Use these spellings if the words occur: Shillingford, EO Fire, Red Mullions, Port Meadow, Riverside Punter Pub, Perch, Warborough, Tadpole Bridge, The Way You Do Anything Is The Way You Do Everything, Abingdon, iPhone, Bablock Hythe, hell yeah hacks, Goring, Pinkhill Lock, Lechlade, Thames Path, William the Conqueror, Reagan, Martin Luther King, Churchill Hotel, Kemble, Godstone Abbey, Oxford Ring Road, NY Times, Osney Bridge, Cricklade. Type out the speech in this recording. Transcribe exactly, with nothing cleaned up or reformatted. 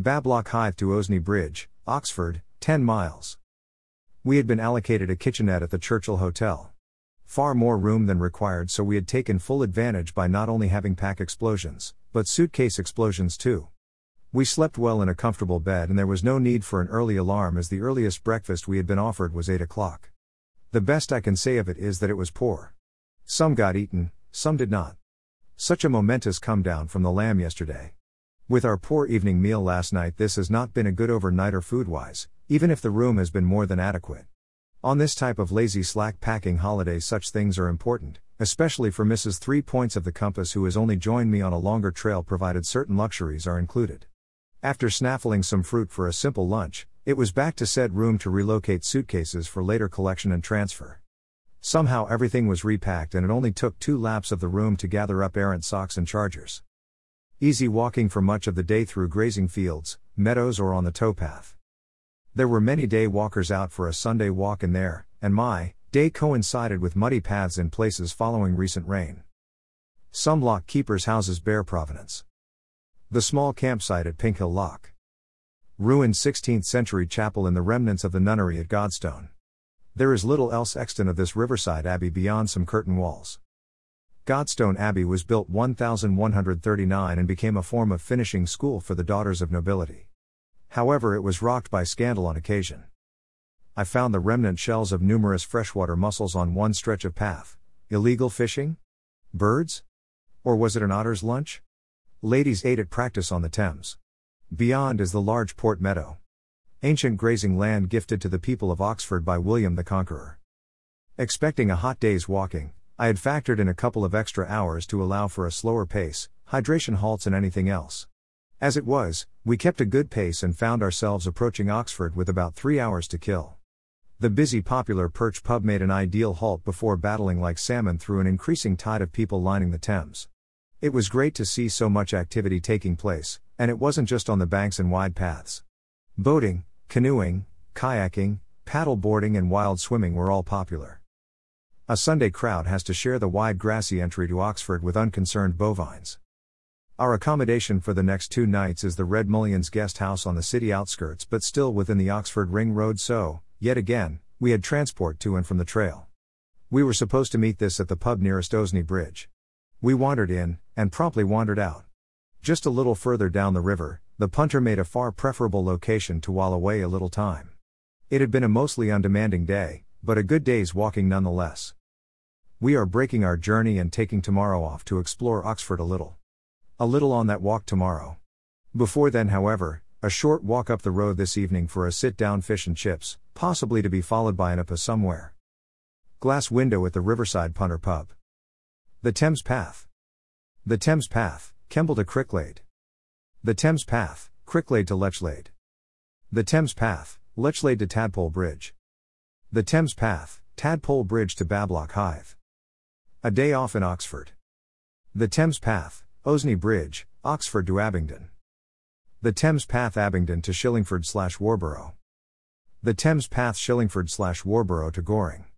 Bablock Hythe to Osney Bridge, Oxford, ten miles. We had been allocated a kitchenette at the Churchill Hotel. Far more room than required, so we had taken full advantage by not only having pack explosions, but suitcase explosions too. We slept well in a comfortable bed, and there was no need for an early alarm, as the earliest breakfast we had been offered was eight o'clock. The best I can say of it is that it was poor. Some got eaten, some did not. Such a momentous come down from the lamb yesterday. With our poor evening meal last night, this has not been a good overnighter food-wise, even if the room has been more than adequate. On this type of lazy slack-packing holiday, such things are important, especially for Missus Three Points of the Compass, who has only joined me on a longer trail provided certain luxuries are included. After snaffling some fruit for a simple lunch, it was back to said room to relocate suitcases for later collection and transfer. Somehow everything was repacked, and it only took two laps of the room to gather up errant socks and chargers. Easy walking for much of the day through grazing fields, meadows, or on the towpath. There were many day walkers out for a Sunday walk in there, and my day coincided with muddy paths in places following recent rain. Some lock keepers' houses bear provenance. The small campsite at Pinkhill Lock. Ruined sixteenth century chapel and the remnants of the nunnery at Godstone. There is little else extant of this Riverside Abbey beyond some curtain walls. Godstone Abbey was built eleven thirty-nine and became a form of finishing school for the daughters of nobility. However, it was rocked by scandal on occasion. I found the remnant shells of numerous freshwater mussels on one stretch of path. Illegal fishing? Birds? Or was it an otter's lunch? Ladies ate at practice on the Thames. Beyond is the large Port Meadow. Ancient grazing land gifted to the people of Oxford by William the Conqueror. Expecting a hot day's walking, I had factored in a couple of extra hours to allow for a slower pace, hydration halts, and anything else. As it was, we kept a good pace and found ourselves approaching Oxford with about three hours to kill. The busy popular Perch pub made an ideal halt before battling like salmon through an increasing tide of people lining the Thames. It was great to see so much activity taking place, and it wasn't just on the banks and wide paths. Boating, canoeing, kayaking, paddle boarding, and wild swimming were all popular. A Sunday crowd has to share the wide grassy entry to Oxford with unconcerned bovines. Our accommodation for the next two nights is the Red Mullions guest house on the city outskirts, but still within the Oxford Ring Road, so, yet again, we had transport to and from the trail. We were supposed to meet this at the pub nearest Osney Bridge. We wandered in, and promptly wandered out. Just a little further down the river, the punter made a far preferable location to while away a little time. It had been a mostly undemanding day, but a good day's walking nonetheless. We are breaking our journey and taking tomorrow off to explore Oxford a little. A little on that walk tomorrow. Before then, however, a short walk up the road this evening for a sit-down fish and chips, possibly to be followed by an IPA somewhere. Glass window at the Riverside Punter Pub. The Thames Path. The Thames Path, Kemble to Cricklade. The Thames Path, Cricklade to Lechlade. The Thames Path, Lechlade to Tadpole Bridge. The Thames Path, Tadpole Bridge to Bablock Hythe. A day off in Oxford. The Thames Path, Osney Bridge, Oxford to Abingdon. The Thames Path, Abingdon to Shillingford slash Warborough. The Thames Path, Shillingford slash Warborough to Goring.